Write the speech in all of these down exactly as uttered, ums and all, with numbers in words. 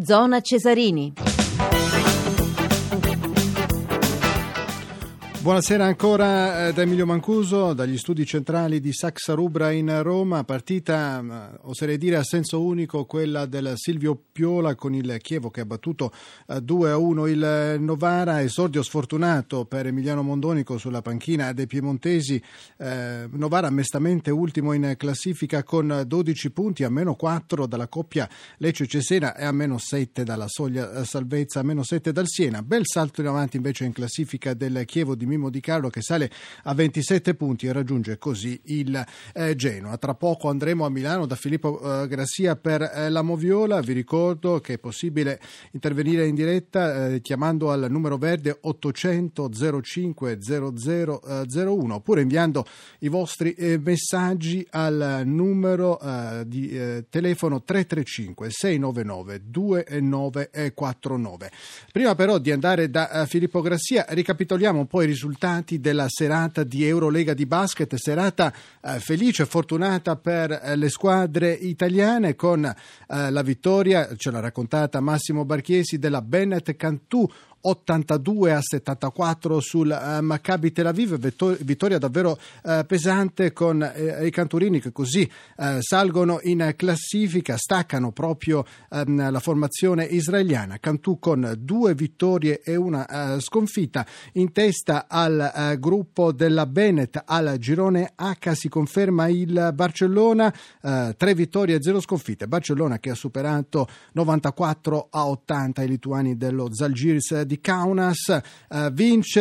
Zona Cesarini. Buonasera ancora da Emilio Mancuso, dagli studi centrali di Saxa Rubra in Roma. Partita, oserei dire, a senso unico, quella del Silvio Piola con il Chievo che ha battuto due a uno il Novara. Esordio sfortunato per Emiliano Mondonico sulla panchina dei piemontesi. Eh, Novara mestamente ultimo in classifica con dodici punti, a meno quattro dalla coppia Lecce-Cesena e a meno sette dalla soglia salvezza, a meno sette dal Siena. Bel salto in avanti invece in classifica del Chievo di Mimmo di Carlo, che sale a ventisette punti e raggiunge così il eh, Genoa. Tra poco andremo a Milano da Filippo eh, Grazia per eh, la Moviola. Vi ricordo che è possibile intervenire in diretta eh, chiamando al numero verde ottocento zero cinque zero zero zero uno oppure inviando i vostri eh, messaggi al numero eh, di eh, telefono tre tre cinque sei nove nove due nove quattro nove. Prima però di andare da eh, Filippo Grazia ricapitoliamo un po' i risultati risultati della serata di Eurolega di basket, serata eh, felice e fortunata per eh, le squadre italiane, con eh, la vittoria, ce l'ha raccontata Massimo Barchiesi, della Bennett Cantù ottantadue a settantaquattro sul uh, Maccabi Tel Aviv, vettor- vittoria davvero uh, pesante con uh, i canturini che così uh, salgono in classifica, staccano proprio um, la formazione israeliana. Cantù con due vittorie e una uh, sconfitta, in testa al uh, gruppo della Bennett. Al girone H si conferma il Barcellona, uh, tre vittorie e zero sconfitte. Barcellona che ha superato novantaquattro a ottanta i lituani dello Zalgiris di Kaunas. eh, vince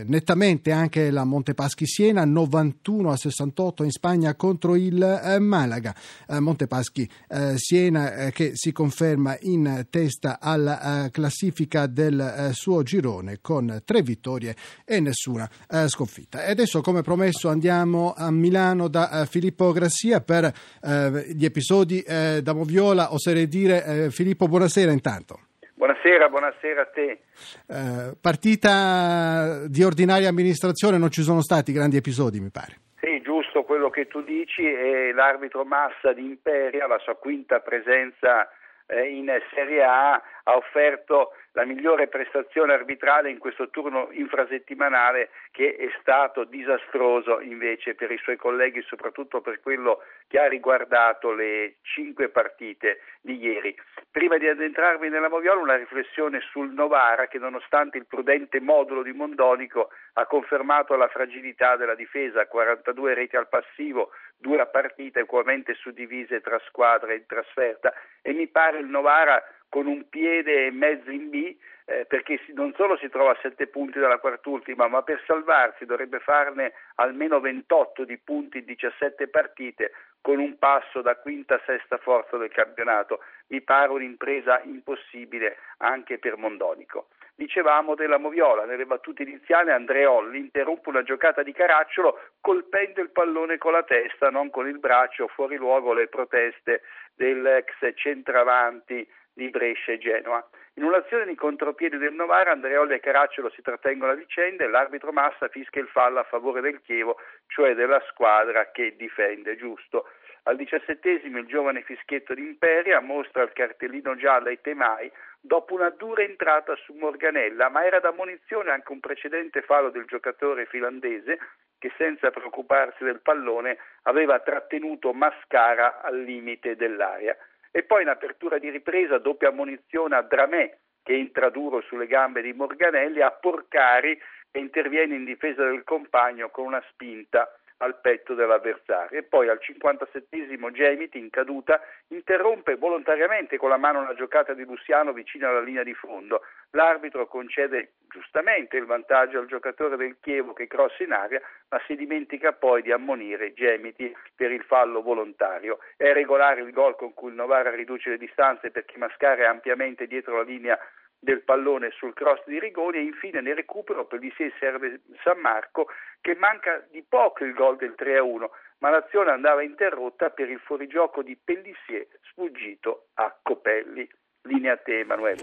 eh, nettamente anche la Montepaschi Siena novantuno a sessantotto in Spagna contro il eh, Malaga. eh, Montepaschi eh, Siena eh, che si conferma in testa alla eh, classifica del eh, suo girone con tre vittorie e nessuna eh, sconfitta. E adesso, come promesso, andiamo a Milano da eh, Filippo Grazia per eh, gli episodi eh, da Moviola, oserei dire. eh, Filippo, buonasera intanto. Buonasera, buonasera a te. Eh, partita di ordinaria amministrazione, non ci sono stati grandi episodi, mi pare. Sì, giusto quello che tu dici, e l'arbitro Massa di Imperia, la sua quinta presenza eh, in Serie A, ha offerto la migliore prestazione arbitrale in questo turno infrasettimanale, che è stato disastroso invece per i suoi colleghi, soprattutto per quello che ha riguardato le cinque partite di ieri. Prima di addentrarvi nella Moviola, una riflessione sul Novara, che nonostante il prudente modulo di Mondonico ha confermato la fragilità della difesa: quarantadue reti al passivo, due a partita equamente suddivise tra squadre in trasferta, e mi pare il Novara con un piede e mezzo in B, eh, perché si, non solo si trova a sette punti dalla quart'ultima, ma per salvarsi dovrebbe farne almeno ventotto di punti in diciassette partite, con un passo da quinta a sesta forza del campionato. Mi pare un'impresa impossibile anche per Mondonico. Dicevamo della Moviola, nelle battute iniziali Andreolli interrompe una giocata di Caracciolo colpendo il pallone con la testa, non con il braccio, fuori luogo le proteste dell'ex centravanti di Brescia e Genoa. In un'azione di contropiede del Novara, Andreolli e Caracciolo si trattengono a vicenda e l'arbitro Massa fischia il fallo a favore del Chievo, cioè della squadra che difende, giusto? Al diciassettesimo il giovane fischietto di Imperia mostra il cartellino giallo ai Temai dopo una dura entrata su Morganella, ma era da munizione anche un precedente fallo del giocatore finlandese che, senza preoccuparsi del pallone, aveva trattenuto Mascara al limite dell'area. E poi in apertura di ripresa doppia ammonizione a Dramè, che entra duro sulle gambe di Morganelli, a Porcari, che interviene in difesa del compagno con una spinta al petto dell'avversario. E poi al cinquantasettesimo Gemiti, in caduta, interrompe volontariamente con la mano una giocata di Luciano vicino alla linea di fondo. L'arbitro concede giustamente il vantaggio al giocatore del Chievo che crossa in aria, ma si dimentica poi di ammonire Gemiti per il fallo volontario. È regolare il gol con cui il Novara riduce le distanze, perché Mascara è ampiamente dietro la linea del pallone sul cross di Rigoni, e infine nel recupero Pellissier serve San Marco, che manca di poco il gol del tre a uno, ma l'azione andava interrotta per il fuorigioco di Pellissier sfuggito a Copelli. Linea a te, Emanuele.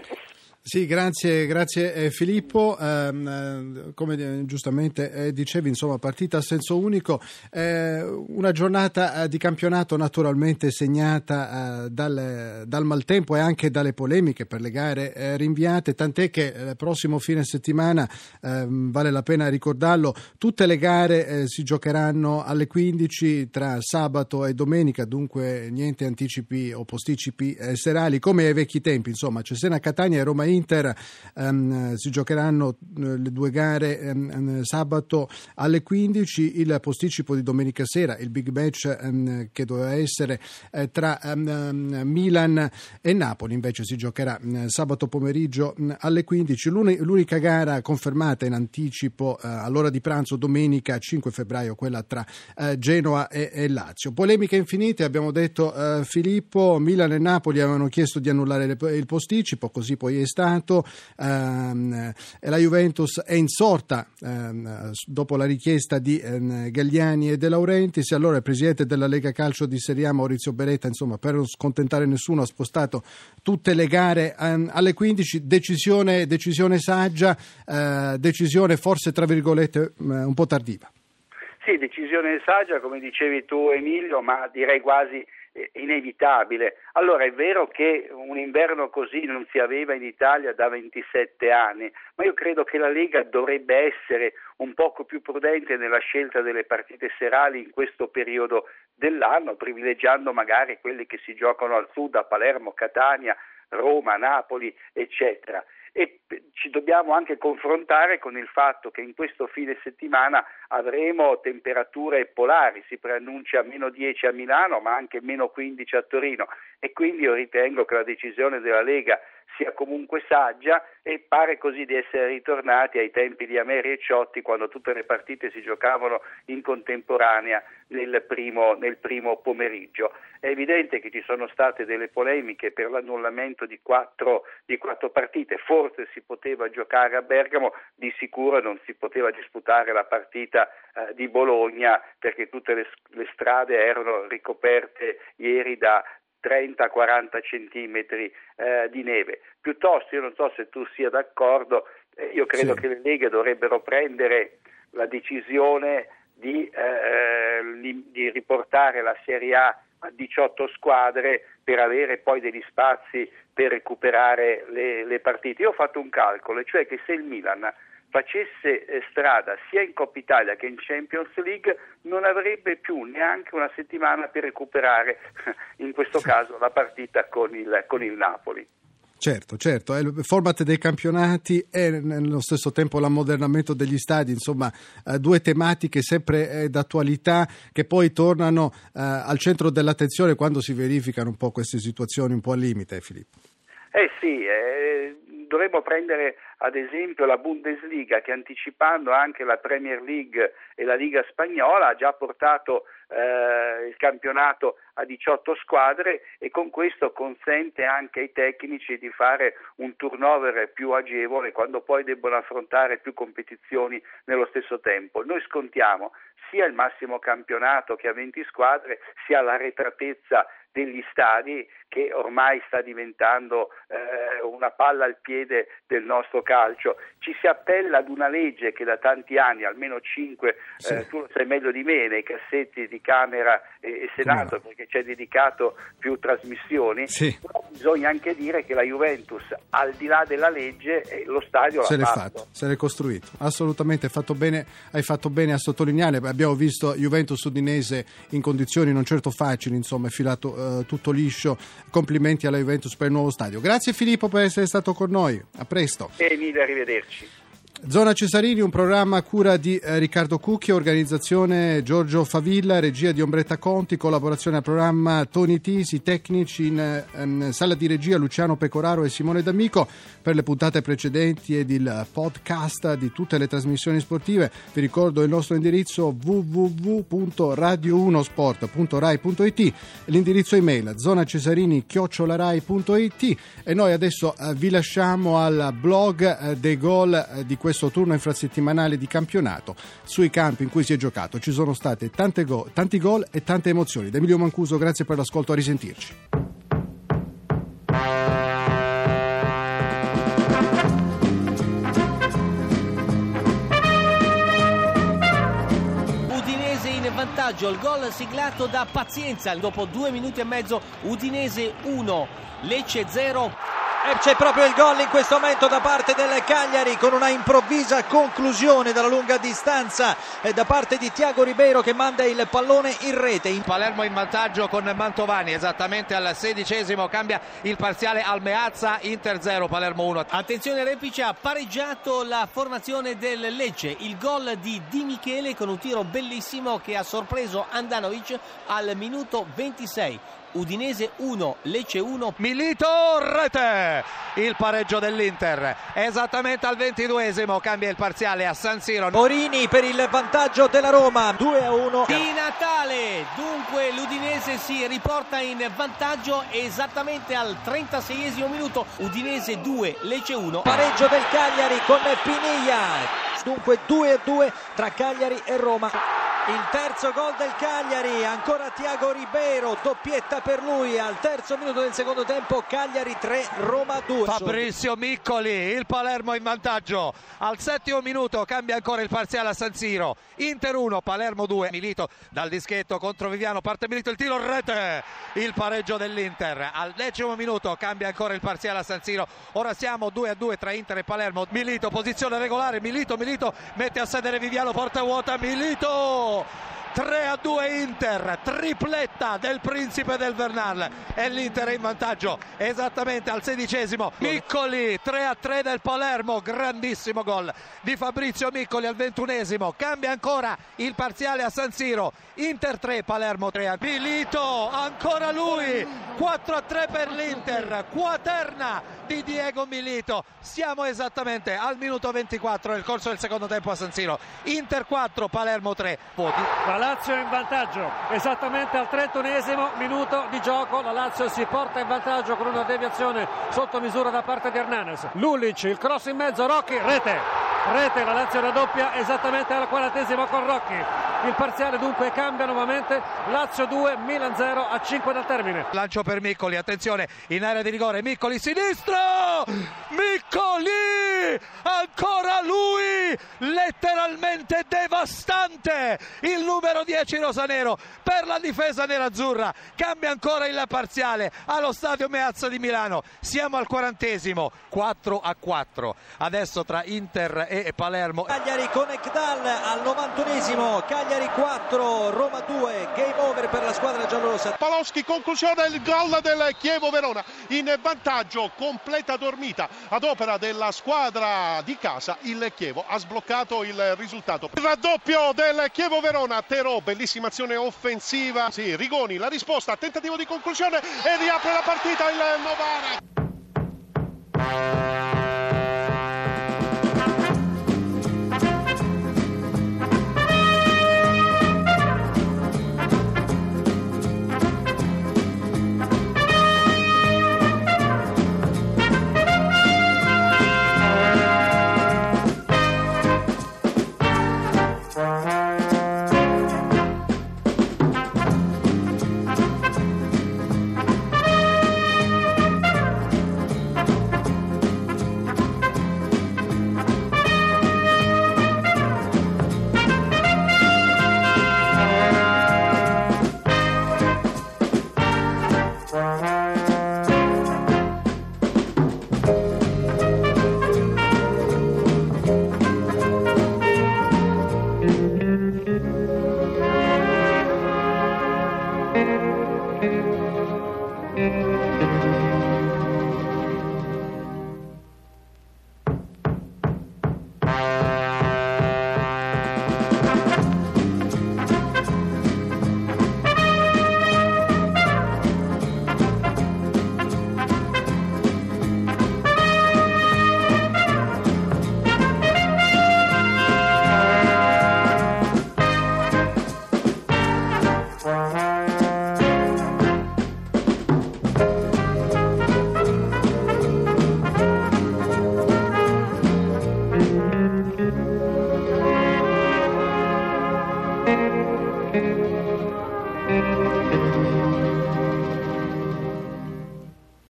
Sì, grazie, grazie eh, Filippo. Eh, come giustamente eh, dicevi, insomma, partita a senso unico, eh, una giornata eh, di campionato naturalmente segnata eh, dal, dal maltempo e anche dalle polemiche per le gare eh, rinviate, tant'è che il eh, prossimo fine settimana, eh, vale la pena ricordarlo, tutte le gare eh, si giocheranno alle quindici tra sabato e domenica, dunque niente anticipi o posticipi eh, serali come ai vecchi tempi, insomma. Cesena, Catania e Roma Inter ehm, si giocheranno eh, le due gare ehm, sabato alle quindici, il posticipo di domenica sera, il big match ehm, che doveva essere eh, tra ehm, Milan e Napoli, invece si giocherà ehm, sabato pomeriggio ehm, alle quindici. L'uni, l'unica gara confermata in anticipo eh, all'ora di pranzo domenica cinque febbraio, quella tra eh, Genoa e, e Lazio. Polemiche infinite, abbiamo detto eh, Filippo, Milan e Napoli avevano chiesto di annullare le, il posticipo, così poi è stato. Ehm, la Juventus è insorta ehm, dopo la richiesta di ehm, Galliani e De Laurentiis. Allora il presidente della Lega Calcio di Serie A, Maurizio Beretta, insomma, per non scontentare nessuno, ha spostato tutte le gare ehm, alle quindici. Decisione, decisione saggia, eh, decisione forse tra virgolette eh, un po' tardiva. Sì, decisione saggia, come dicevi tu Emilio, ma direi quasi inevitabile. Allora, è vero che un inverno così non si aveva in Italia da ventisette anni, ma io credo che la Lega dovrebbe essere un poco più prudente nella scelta delle partite serali in questo periodo dell'anno, privilegiando magari quelle che si giocano al sud, a Palermo, Catania, Roma, Napoli, eccetera. E ci dobbiamo anche confrontare con il fatto che in questo fine settimana avremo temperature polari, si preannuncia meno dieci a Milano ma anche meno quindici a Torino, e quindi io ritengo che la decisione della Lega sia comunque saggia, e pare così di essere ritornati ai tempi di Ameri e Ciotti, quando tutte le partite si giocavano in contemporanea nel primo, nel primo pomeriggio. È evidente che ci sono state delle polemiche per l'annullamento di quattro, di quattro partite. Forse si poteva giocare a Bergamo, di sicuro non si poteva disputare la partita eh, di Bologna, perché tutte le, le strade erano ricoperte ieri da trenta quaranta centimetri eh, di neve. Piuttosto, io non so se tu sia d'accordo, eh, io credo sì, che le leghe dovrebbero prendere la decisione di, eh, di, di riportare la Serie A a diciotto squadre per avere poi degli spazi per recuperare le, le partite. Io ho fatto un calcolo, cioè che se il Milan facesse strada sia in Coppa Italia che in Champions League non avrebbe più neanche una settimana per recuperare in questo caso la partita con il, con il Napoli. Certo, certo, il format dei campionati e nello stesso tempo l'ammodernamento degli stadi, insomma, due tematiche sempre d'attualità che poi tornano al centro dell'attenzione quando si verificano un po' queste situazioni un po' al limite, Filippo. Eh sì, eh, dovremmo prendere ad esempio la Bundesliga, che anticipando anche la Premier League e la Liga Spagnola ha già portato eh, il campionato a diciotto squadre, e con questo consente anche ai tecnici di fare un turnover più agevole quando poi debbono affrontare più competizioni nello stesso tempo. Noi scontiamo sia il massimo campionato che a venti squadre, sia la retratezza degli stadi, che ormai sta diventando eh, una palla al piede del nostro calcio. Ci si appella ad una legge che da tanti anni, almeno cinque, sì. eh, tu lo sai meglio di me, nei cassetti di Camera e, e Senato, no, perché c'è dedicato più trasmissioni, sì. Però bisogna anche dire che la Juventus, al di là della legge, eh, lo stadio se l'ha fatto. fatto. Se l'è costruito, assolutamente, fatto bene, hai fatto bene a sottolineare. Abbiamo visto Juventus Udinese in condizioni non certo facili, insomma, è filato tutto liscio. Complimenti alla Juventus per il nuovo stadio. Grazie Filippo per essere stato con noi, a presto. E mille arrivederci. Zona Cesarini, un programma a cura di Riccardo Cucchi, organizzazione Giorgio Favilla, regia di Ombretta Conti, collaborazione al programma Toni Tisi, tecnici in, in sala di regia Luciano Pecoraro e Simone D'Amico. Per le puntate precedenti ed il podcast di tutte le trasmissioni sportive vi ricordo il nostro indirizzo w w w punto radio uno sport punto rai punto it, l'indirizzo email zona cesarini chiocciola rai punto it, e noi adesso vi lasciamo al blog dei gol di questo turno infrasettimanale di campionato. Sui campi in cui si è giocato ci sono state tante go- tanti gol e tante emozioni. Da Emilio Mancuso, grazie per l'ascolto, a risentirci. vantaggio, il gol siglato da Pazienza dopo due minuti e mezzo. Udinese uno, Lecce zero. E c'è proprio il gol in questo momento da parte del Cagliari, con una improvvisa conclusione dalla lunga distanza e da parte di Tiago Ribeiro che manda il pallone in rete. In Palermo in vantaggio con Mantovani esattamente al sedicesimo, cambia il parziale al Meazza. Inter zero, Palermo uno. Attenzione, Repice ha pareggiato la formazione del Lecce, il gol di Di Michele con un tiro bellissimo che ha sorpreso Andanovic al minuto ventisei. Udinese uno, Lecce uno. Milito, rete! Il pareggio dell'Inter esattamente al ventiduesimo, cambia il parziale a San Siro. Morini per il vantaggio della Roma, due a uno. Di Natale, dunque l'Udinese si riporta in vantaggio esattamente al trentaseiesimo minuto. Udinese due, Lecce uno. Pareggio del Cagliari con Piniglia. Dunque due a due tra Cagliari e Roma. Il terzo gol del Cagliari, ancora Tiago Ribeiro, doppietta per lui al terzo minuto del secondo tempo. Cagliari tre, Roma due. Fabrizio Miccoli, il Palermo in vantaggio al settimo minuto, cambia ancora il parziale a San Siro. Inter uno, Palermo due. Milito dal dischetto contro Viviano, parte Milito, il tiro, rete, il pareggio dell'Inter al decimo minuto, cambia ancora il parziale a San Siro. Ora siamo due a due tra Inter e Palermo. Milito, posizione regolare, Milito, Milito mette a sedere Viviano, porta vuota, Milito tre a due Inter, tripletta del principe del Vernal e l'Inter è in vantaggio esattamente al sedicesimo. Miccoli, tre a tre del Palermo, grandissimo gol di Fabrizio Miccoli al ventunesimo, cambia ancora il parziale a San Siro. Inter tre, Palermo tre. Milito, ancora lui, quattro a tre per l'Inter, quaterna di Diego Milito. Siamo esattamente al minuto ventiquattro nel corso del secondo tempo a San Siro. Inter quattro, Palermo tre. Voti. La Lazio è in vantaggio esattamente al trentunesimo minuto di gioco. La Lazio si porta in vantaggio con una deviazione sotto misura da parte di Hernanes. Lulic, il cross in mezzo, Rocchi, rete, rete. La Lazio raddoppia esattamente al quarantesimo con Rocchi. Il parziale dunque cambia nuovamente, Lazio due, Milan zero a cinque dal termine. Lancio per Miccoli, attenzione, in area di rigore, Miccoli sinistro, Miccoli, ancora lui, letteralmente devastante il numero dieci rosanero per la difesa nerazzurra. Cambia ancora il parziale allo stadio Meazza di Milano, siamo al quarantesimo, quattro a quattro adesso tra Inter e Palermo. Cagliari con Ekdal al novantunesimo, Cagliari Cagliari quattro, Roma due, game over per la squadra giallorossa. Paloschi, conclusione, il gol del Chievo Verona, in vantaggio, completa dormita ad opera della squadra di casa. Il Chievo ha sbloccato il risultato. Il raddoppio del Chievo Verona, Terò, bellissima azione offensiva. Sì, Rigoni, la risposta, tentativo di conclusione e riapre la partita il Novara.